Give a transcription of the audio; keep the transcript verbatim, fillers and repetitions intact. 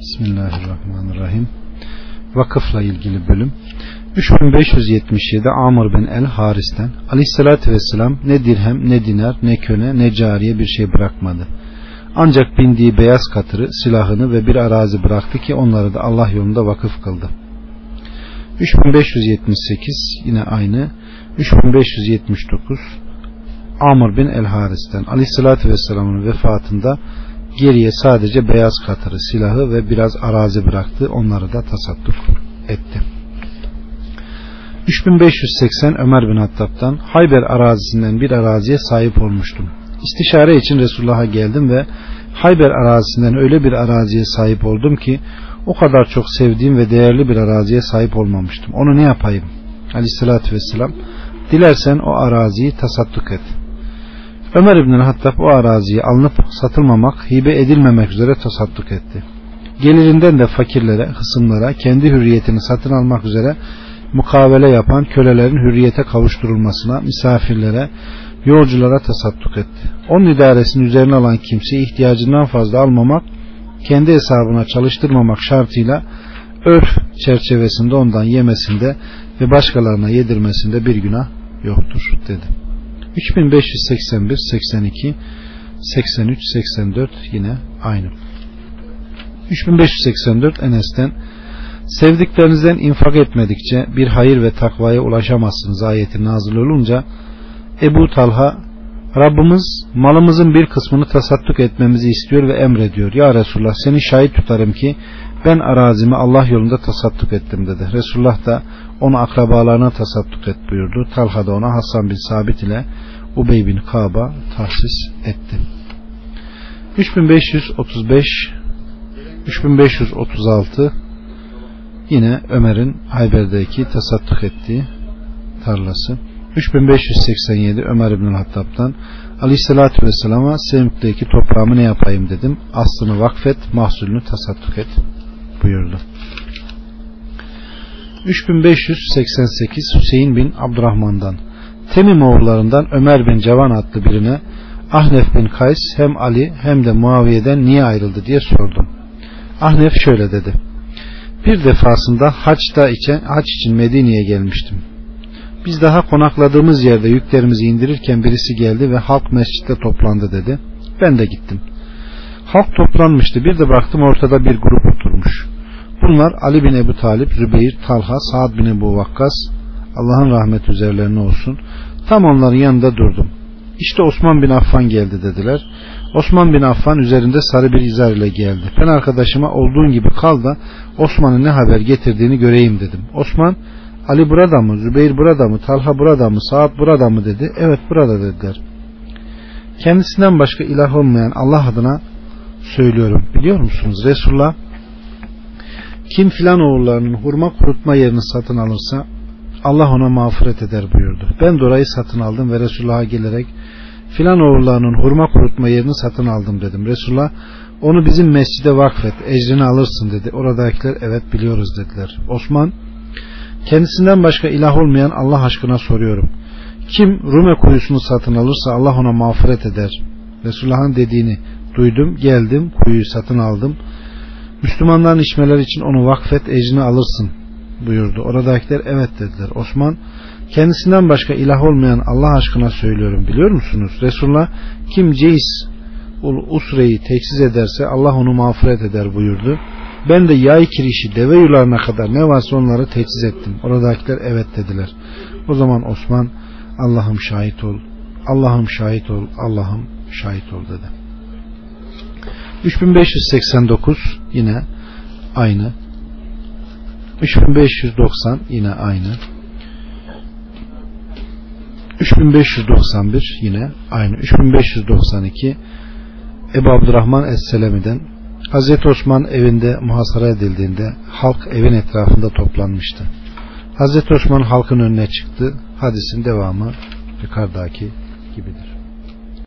Bismillahirrahmanirrahim. Vakıfla ilgili bölüm. üç bin beş yüz yetmiş yedi Amr bin El-Haris'ten Ali sallallahu aleyhi ve sellem ne dirhem, ne dinar, ne köle, ne cariye bir şey bırakmadı. Ancak bindiği beyaz katırı, silahını ve bir arazi bıraktı ki onları da Allah yolunda vakıf kıldı. üç bin beş yüz yetmiş sekiz yine aynı. üç bin beş yüz yetmiş dokuz Amr bin El-Haris'ten Ali sallallahu aleyhi ve sellem'in vefatında geriye sadece beyaz katırı, silahı ve biraz arazi bıraktı. Onları da tasadduk etti. üç bin beş yüz seksen Ömer bin Hattab'tan Hayber arazisinden bir araziye sahip olmuştum. İstişare için Resulullah'a geldim ve Hayber arazisinden öyle bir araziye sahip oldum ki o kadar çok sevdiğim ve değerli bir araziye sahip olmamıştım. Onu ne yapayım? Aleyhissalatü vesselam, dilersen o araziyi tasadduk et. Ömer İbn-i Hattab o araziyi alınıp satılmamak, hibe edilmemek üzere tasadduk etti. Gelirinden de fakirlere, hısımlara, kendi hürriyetini satın almak üzere mukavele yapan kölelerin hürriyete kavuşturulmasına, misafirlere, yolculara tasadduk etti. Onun idaresini üzerine alan kimseyi ihtiyacından fazla almamak, kendi hesabına çalıştırmamak şartıyla örf çerçevesinde ondan yemesinde ve başkalarına yedirmesinde bir günah yoktur dedi. üç bin beş yüz seksen bir, seksen iki, seksen üç, seksen dört yine aynı. üç bin beş yüz seksen dört Enes'ten sevdiklerinizden infak etmedikçe bir hayır ve takvaya ulaşamazsınız ayeti nazil olunca Ebu Talha, Rabbimiz malımızın bir kısmını tasadduk etmemizi istiyor ve emrediyor. Ya Resulullah, seni şahit tutarım ki ben arazimi Allah yolunda tasadduk ettim dedi. Resulullah da onu akrabalarına tasadduk et buyurdu. Talha da ona Hasan bin Sabit ile Ubey bin Ka'ba tahsis etti. üç bin beş yüz otuz beş üç bin beş yüz otuz altı yine Ömer'in Hayber'deki tasadduk ettiği tarlası. üç bin beş yüz seksen yedi Ömer İbn-i Hattab'dan Aleyhisselatü Vesselam'a Semt'teki toprağımı ne yapayım dedim. Aslını vakfet, mahsulünü tasadduk et buyurdu. üç bin beş yüz seksen sekiz Hüseyin bin Abdurrahman'dan Temim oğullarından Ömer bin Cavan adlı birine Ahnef bin Kays hem Ali hem de Muaviye'den niye ayrıldı diye sordum. Ahnef şöyle dedi. Bir defasında haçta için, haç için Medine'ye gelmiştim. Biz daha konakladığımız yerde yüklerimizi indirirken birisi geldi ve halk mescitte toplandı dedi. Ben de gittim. Halk toplanmıştı. Bir de baktım ortada bir grup oturmuş. Bunlar Ali bin Ebu Talip, Zübeyr, Talha, Saad bin Ebu Vakkas, Allah'ın rahmeti üzerlerine olsun. Tam onların yanında durdum. İşte Osman bin Affan geldi dediler. Osman bin Affan üzerinde sarı bir izar ile geldi. Ben arkadaşıma olduğun gibi kal da Osman'ın ne haber getirdiğini göreyim dedim. Osman, Ali burada mı, Zübeyir burada mı, Talha burada mı, Saad burada mı dedi. Evet burada dediler. Kendisinden başka ilah olmayan Allah adına söylüyorum. Biliyor musunuz Resulullah, kim filan oğullarının hurma kurutma yerini satın alırsa Allah ona mağfiret eder buyurdu. Ben de orayı satın aldım ve Resulullah'a gelerek filan oğullarının hurma kurutma yerini satın aldım dedim. Resulullah, onu bizim mescide vakfet, ecrini alırsın dedi. Oradakiler evet biliyoruz dediler. Osman, kendisinden başka ilah olmayan Allah aşkına soruyorum. Kim Rume kuyusunu satın alırsa Allah ona mağfiret eder. Resulullah'ın dediğini duydum, geldim, kuyuyu satın aldım. Müslümanların içmeleri için onu vakfet, ecrini alırsın buyurdu. Oradakiler evet dediler. Osman, kendisinden başka ilah olmayan Allah aşkına söylüyorum. Biliyor musunuz? Resulullah, kim Ceis Usre'yi teksiz ederse Allah onu mağfiret eder buyurdu. Ben de yay kirişi, deve yularına kadar ne varsa onları teçhiz ettim. Oradakiler evet dediler. O zaman Osman, Allah'ım şahit ol, Allah'ım şahit ol, Allah'ım şahit ol dedi. üç bin beş yüz seksen dokuz yine aynı. üç bin beş yüz doksan yine aynı. üç bin beş yüz doksan bir yine aynı. üç bin beş yüz doksan iki Ebu Abdurrahman Es-Selemi'den Hazreti Osman evinde muhasara edildiğinde halk evin etrafında toplanmıştı. Hazreti Osman halkın önüne çıktı. Hadisin devamı yukarıdaki gibidir.